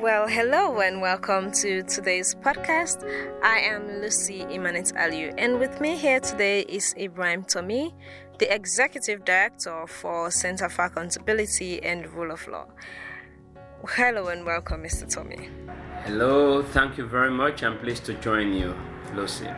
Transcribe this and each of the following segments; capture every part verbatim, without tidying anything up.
Well, hello and welcome to today's podcast. I am Lucy Emanet Aliu, and with me here today is Ibrahim Tommy, the Executive Director for Center for Accountability and Rule of Law. Hello and welcome, Mister Tommy. Hello, thank you very much. I'm pleased to join you, Lucy.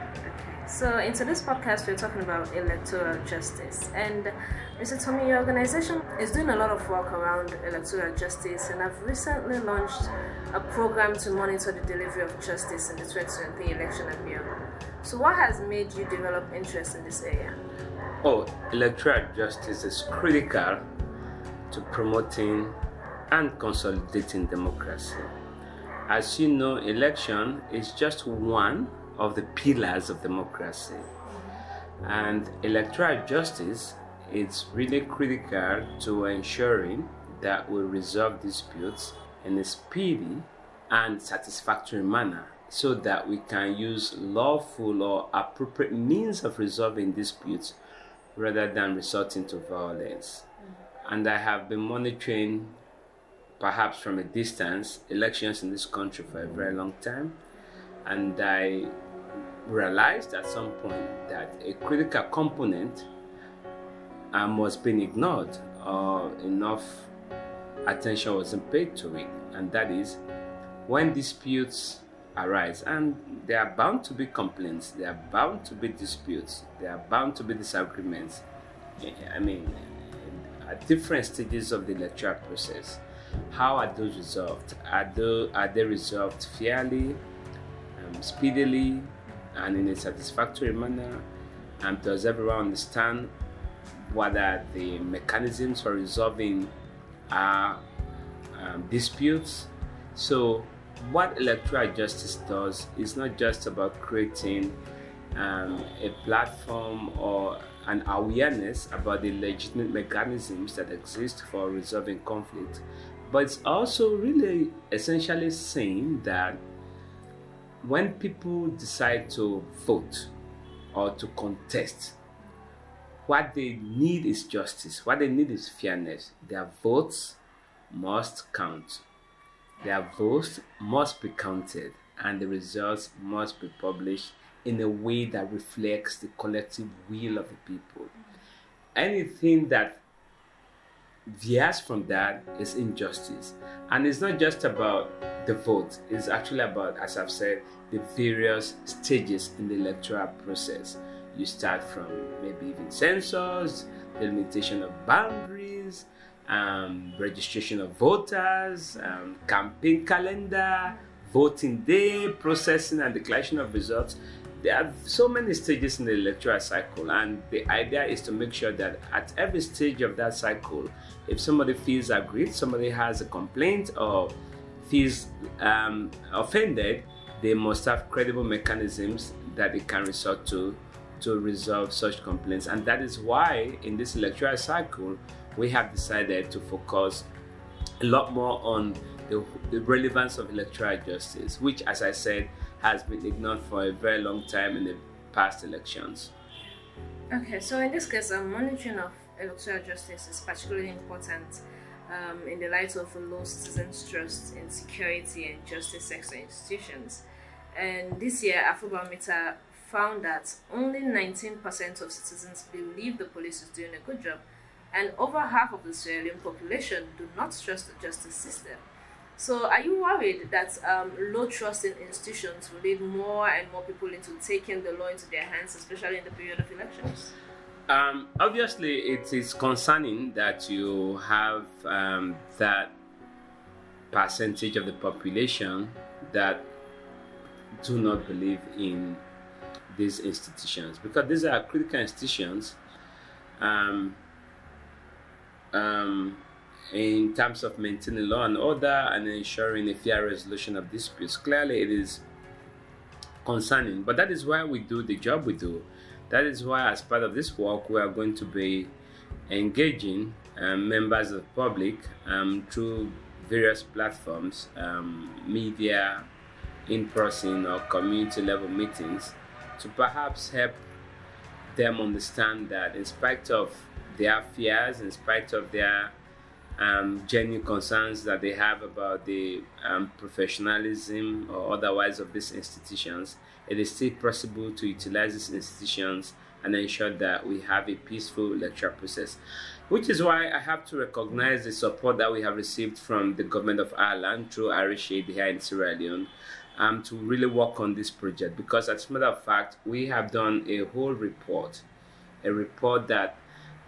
So in today's podcast, we're talking about electoral justice. And Mister Tommy, your organization is doing a lot of work around electoral justice, and I've recently launched a program to monitor the delivery of justice in the twenty twenty election and beyond. So what has made you develop interest in this area? Oh, electoral justice is critical to promoting and consolidating democracy. As you know, election is just one of the pillars of democracy, and electoral justice is really critical to ensuring that we resolve disputes in a speedy and satisfactory manner so that we can use lawful or appropriate means of resolving disputes rather than resorting to violence. And I have been monitoring, perhaps from a distance, elections in this country for a very long time, and I realized at some point that a critical component um, was being ignored, or uh, enough attention wasn't paid to it, and that is when disputes arise, and there are bound to be complaints, there are bound to be disputes, there are bound to be disagreements, I mean, at different stages of the electoral process. How are those resolved? Are they, are they resolved fairly, speedily, and in a satisfactory manner, and does everyone understand what are the mechanisms for resolving our um, disputes? So what electoral justice does is not just about creating um, a platform or an awareness about the legitimate mechanisms that exist for resolving conflict, but it's also really essentially saying that when people decide to vote or to contest, what they need is justice. What they need is fairness. Their votes must count. Their votes must be counted, and the results must be published in a way that reflects the collective will of the people. Anything that veers from that is injustice. And it's not just about the vote, is actually about, as I've said, the various stages in the electoral process. You start from maybe even census, delimitation of boundaries, um, registration of voters, um, campaign calendar, voting day, processing and declaration of results. There are so many stages in the electoral cycle, and the idea is to make sure that at every stage of that cycle, if somebody feels aggrieved, somebody has a complaint, or feels um, offended, they must have credible mechanisms that they can resort to to resolve such complaints. And that is why in this electoral cycle, we have decided to focus a lot more on the, the relevance of electoral justice, which, as I said, has been ignored for a very long time in the past elections. Okay, so in this case, um, monitoring of electoral justice is particularly important Um, in the light of a low citizens' trust in security and justice sector institutions. And this year, Afrobarometer found that only nineteen percent of citizens believe the police is doing a good job, and over half of the Sierra Leone population do not trust the justice system. So are you worried that um, low trust in institutions will lead more and more people into taking the law into their hands, especially in the period of elections? Um, obviously, it is concerning that you have um, that percentage of the population that do not believe in these institutions, because these are critical institutions um, um, in terms of maintaining law and order and ensuring a fair resolution of disputes. Clearly, it is concerning, but that is why we do the job we do. That is why, as part of this work, we are going to be engaging um, members of the public um, through various platforms, um, media, in-person or community-level meetings, to perhaps help them understand that in spite of their fears, in spite of their um, genuine concerns that they have about the um, professionalism or otherwise of these institutions, it is still possible to utilize these institutions and ensure that we have a peaceful electoral process. Which is why I have to recognize the support that we have received from the government of Ireland through Irish Aid here in Sierra Leone um, to really work on this project. Because as a matter of fact, we have done a whole report, a report that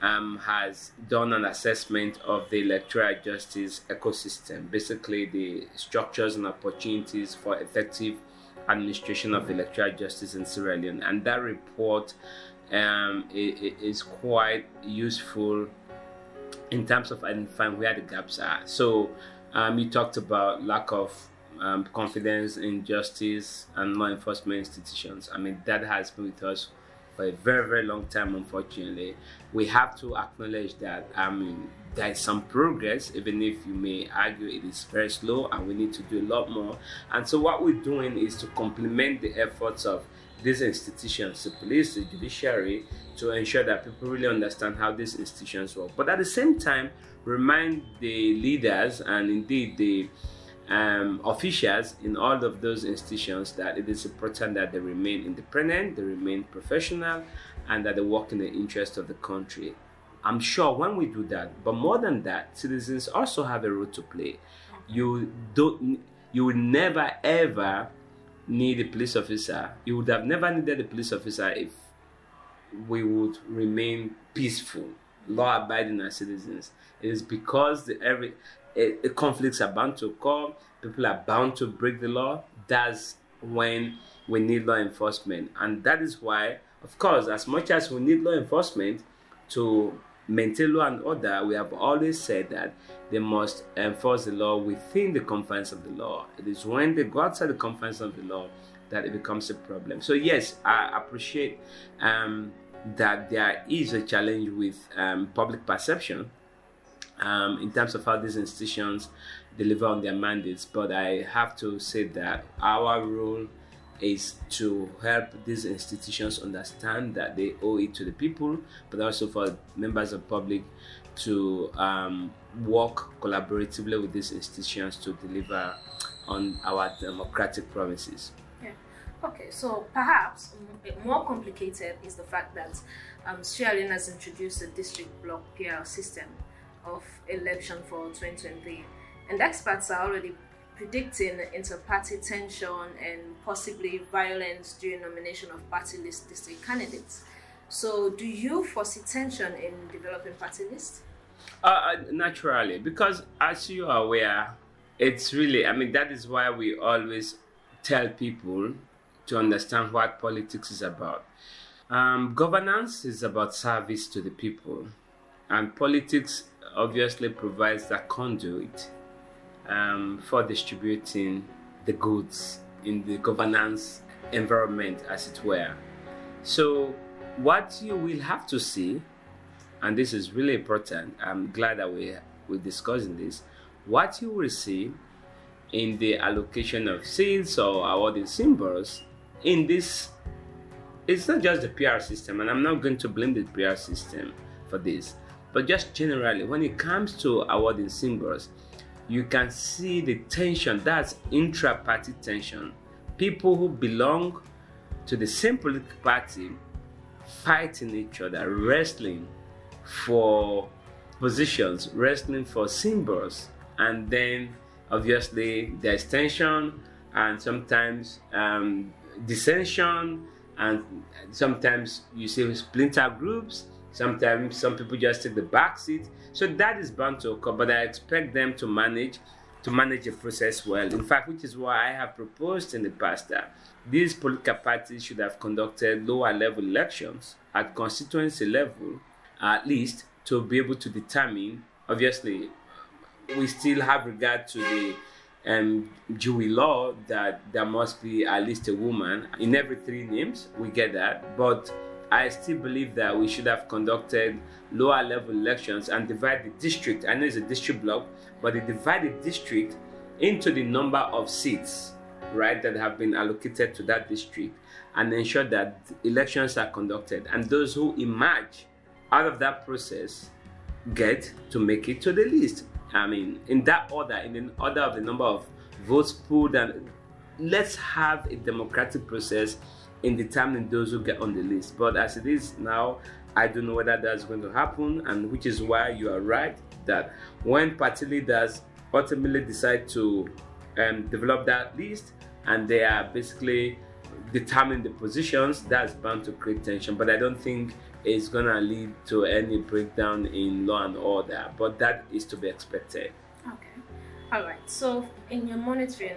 um, has done an assessment of the electoral justice ecosystem, basically the structures and opportunities for effective administration of electoral justice in Sierra Leone. And that report um, it, it is quite useful in terms of identifying where the gaps are. So um, you talked about lack of um, confidence in justice and law enforcement institutions. I mean, that has been with us for a very, very long time, unfortunately. We have to acknowledge that, I mean, there is some progress, even if you may argue it is very slow and we need to do a lot more. And so what we're doing is to complement the efforts of these institutions, the police, the judiciary, to ensure that people really understand how these institutions work. But at the same time, remind the leaders and indeed the um, officials in all of those institutions that it is important that they remain independent, they remain professional, and that they work in the interest of the country. I'm sure when we do that, but more than that, citizens also have a role to play. You don't, you will never ever need a police officer. You would have never needed a police officer if we would remain peaceful, law-abiding as citizens. It is because the every a, a conflicts are bound to occur, people are bound to break the law. That's when we need law enforcement, and that is why, of course, as much as we need law enforcement to maintain law and order, we have always said that they must enforce the law within the confines of the law. It is when they go outside the confines of the law that it becomes a problem. So yes, I appreciate um, that there is a challenge with um, public perception um, in terms of how these institutions deliver on their mandates, but I have to say that our role is to help these institutions understand that they owe it to the people, but also for members of the public to um, work collaboratively with these institutions to deliver on our democratic promises. Yeah. Okay, so perhaps more complicated is the fact that um, Sierra Leone has introduced a district block P R system of election for twenty twenty-three, and experts are already predicting inter-party tension and possibly violence during nomination of party list district candidates. So do you foresee tension in developing party lists? Uh, naturally, because as you are aware, it's really, I mean, that is why we always tell people to understand what politics is about. Um, governance is about service to the people, and politics obviously provides that conduit Um, for distributing the goods in the governance environment, as it were. So what you will have to see, and this is really important, I'm glad that we, we're discussing this, what you will see in the allocation of seats or awarding symbols in this, it's not just the P R system, and I'm not going to blame the P R system for this, but just generally, when it comes to awarding symbols, you can see the tension, that's intra-party tension. People who belong to the same political party fighting each other, wrestling for positions, wrestling for symbols. And then, obviously, there's tension and sometimes um, dissension, and sometimes you see splinter groups. Sometimes some people just take the back seat. So that is bound to occur, but I expect them to manage to manage the process well. In fact, which is why I have proposed in the past that these political parties should have conducted lower level elections at constituency level, at least, to be able to determine. Obviously, we still have regard to the um, Juwi law that there must be at least a woman in every three names. We get that, but I still believe that we should have conducted lower level elections and divide the district. I know it's a district block, but they divide the district into the number of seats, right, that have been allocated to that district, and ensure that elections are conducted. And those who emerge out of that process get to make it to the list. I mean, in that order, in the order of the number of votes pulled, and let's have a democratic process in determining those who get on the list. But as it is now, I don't know whether that's going to happen, and which is why you are right that when party leaders ultimately decide to um, develop that list, and they are basically determining the positions, that's bound to create tension. But I don't think it's going to lead to any breakdown in law and order, but that is to be expected. Okay. All right. So in your monitoring,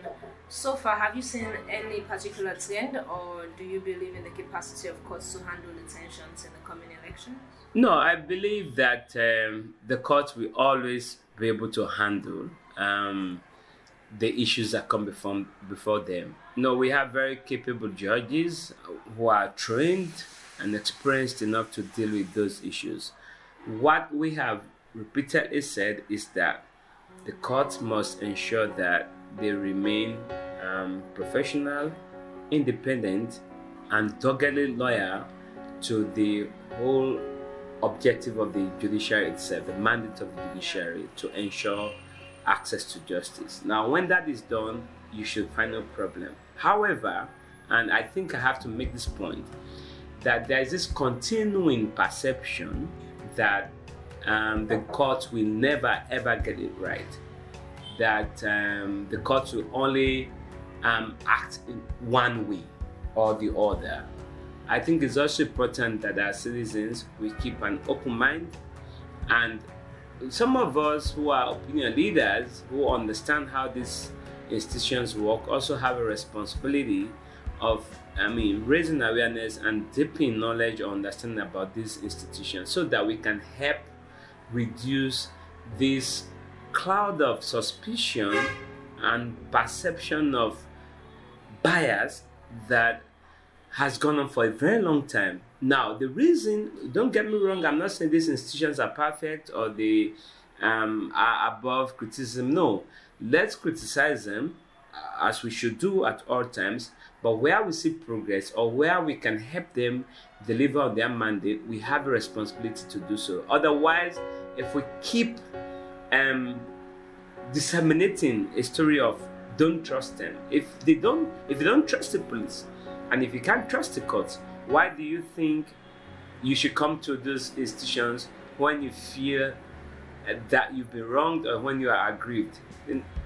so far, have you seen any particular trend, or do you believe in the capacity of courts to handle the tensions in the coming elections? No, I believe that um, the courts will always be able to handle um, the issues that come before, before them. No, we have very capable judges who are trained and experienced enough to deal with those issues. What we have repeatedly said is that the courts must ensure that they remain um, professional, independent, and doggedly loyal to the whole objective of the judiciary itself, the mandate of the judiciary to ensure access to justice. Now, when that is done, you should find no problem. However, and I think I have to make this point, that there is this continuing perception that um, the courts will never ever get it right, that um, the courts will only um, act in one way or the other. I think it's also important that as citizens, we keep an open mind, and some of us who are opinion leaders, who understand how these institutions work, also have a responsibility of, I mean, raising awareness and deepening knowledge or understanding about these institutions, so that we can help reduce this cloud of suspicion and perception of bias that has gone on for a very long time. Now, the reason, don't get me wrong, I'm not saying these institutions are perfect or they um, are above criticism. No, let's criticize them as we should do at all times, but where we see progress or where we can help them deliver on their mandate, we have a responsibility to do so. Otherwise, if we keep um, disseminating a story of don't trust them, if they don't, if they don't trust the police, and if you can't trust the courts, why do you think you should come to those institutions when you feel that you've been wronged or when you are aggrieved?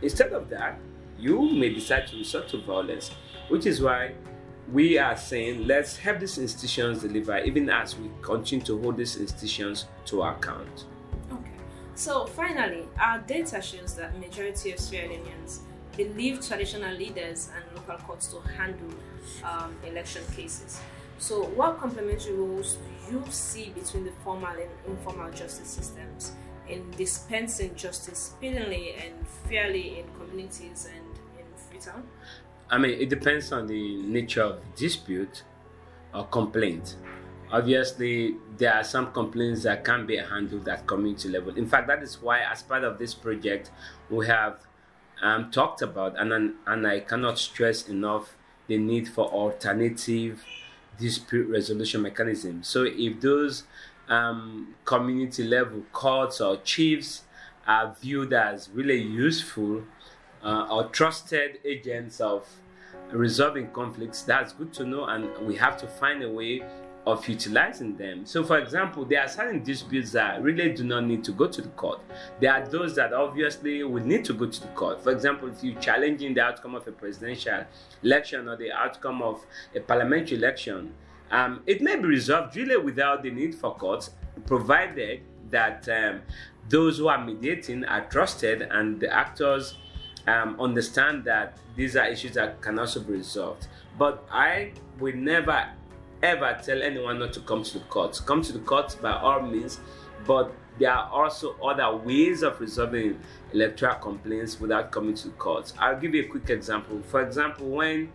Instead of that, you may decide to resort to violence, which is why we are saying let's help these institutions deliver, even as we continue to hold these institutions to account. Okay. So finally, our data shows that majority of Sierra Leoneans believe traditional leaders and local courts to handle um, election cases. So what complementary roles do you see between the formal and informal justice systems in dispensing justice speedily and fairly in communities and in Freetown? I mean, it depends on the nature of the dispute or complaint. Obviously, there are some complaints that can be handled at community level. In fact, that is why, as part of this project, we have um, talked about, and, and I cannot stress enough, the need for alternative dispute resolution mechanisms. So if those Um, community level courts or chiefs are viewed as really useful uh, or trusted agents of resolving conflicts, that's good to know, and we have to find a way of utilizing them. So, for example, there are certain disputes that really do not need to go to the court. There are those that obviously would need to go to the court. For example, if you're challenging the outcome of a presidential election or the outcome of a parliamentary election, Um, it may be resolved really without the need for courts, provided that um, those who are mediating are trusted and the actors um, understand that these are issues that can also be resolved. But I will never ever tell anyone not to come to the courts. Come to the courts by all means, but there are also other ways of resolving electoral complaints without coming to the courts. I'll give you a quick example. For example, when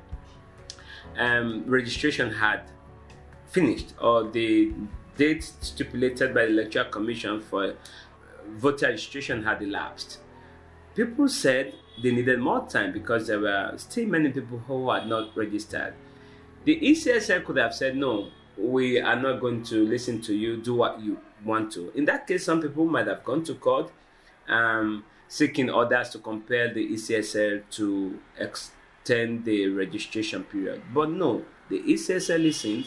um, registration had finished, or the date stipulated by the Electoral Commission for voter registration had elapsed, people said they needed more time because there were still many people who had not registered. The E C S L could have said, no, we are not going to listen to you, do what you want to. In that case, some people might have gone to court, um, seeking orders to compel the E C S L to extend the registration period. But no, the E C S L listened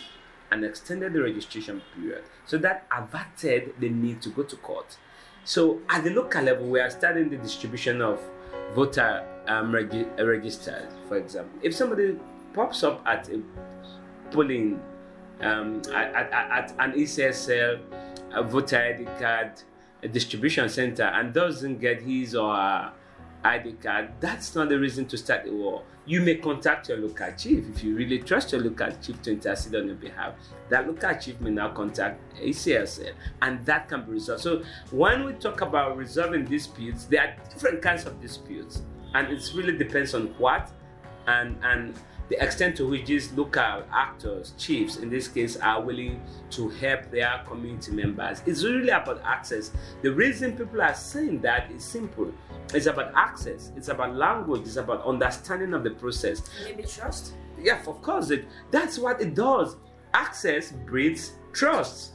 and extended the registration period. So that averted the need to go to court. So at the local level, we are starting the distribution of voter um, regi- registers, for example. If somebody pops up at a polling, um, at, at, at an E C S L a voter I D card a distribution center and doesn't get his or her I D card, that's not the reason to start a war. You may contact your local chief if you really trust your local chief to intercede on your behalf. That local chief may now contact E C S L, and that can be resolved. So when we talk about resolving disputes, there are different kinds of disputes, and it really depends on what and and the extent to which these local actors, chiefs in this case, are willing to help their community members. It's really about access. The reason people are saying that is simple. It's about access, it's about language, it's about understanding of the process. Maybe trust? Yeah, of course. It, that's what it does. Access breeds trust.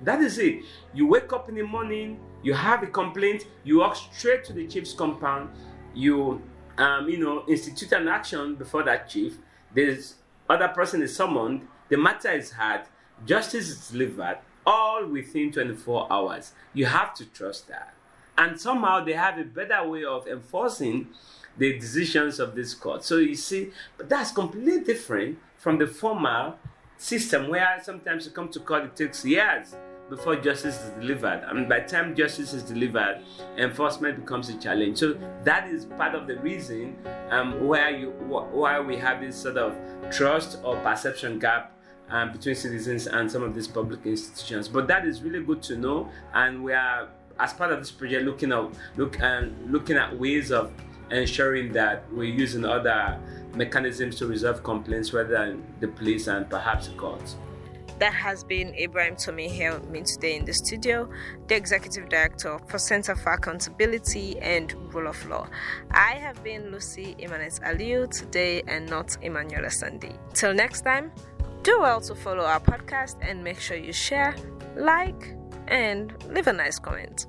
That is it. You wake up in the morning, you have a complaint, you walk straight to the chief's compound, you um, you know, institute an action before that chief. This other person is summoned, the matter is heard, justice is delivered, all within twenty-four hours. You have to trust that. And somehow they have a better way of enforcing the decisions of this court. So you see, but that's completely different from the formal system where sometimes you come to court, it takes years before justice is delivered. And by the time justice is delivered, enforcement becomes a challenge. So that is part of the reason um, why, you, why we have this sort of trust or perception gap um, between citizens and some of these public institutions. But that is really good to know. And we are, as part of this project, looking at, look, um, looking at ways of ensuring that we're using other mechanisms to resolve complaints, whether than the police and perhaps the courts. That has been Ibrahim Tommy here with me today in the studio, the Executive Director for Center for Accountability and Rule of Law. I have been Lucy Emanet Aliu today and not Emmanuel Asandi. Till next time, do well to follow our podcast and make sure you share, like, and leave a nice comment.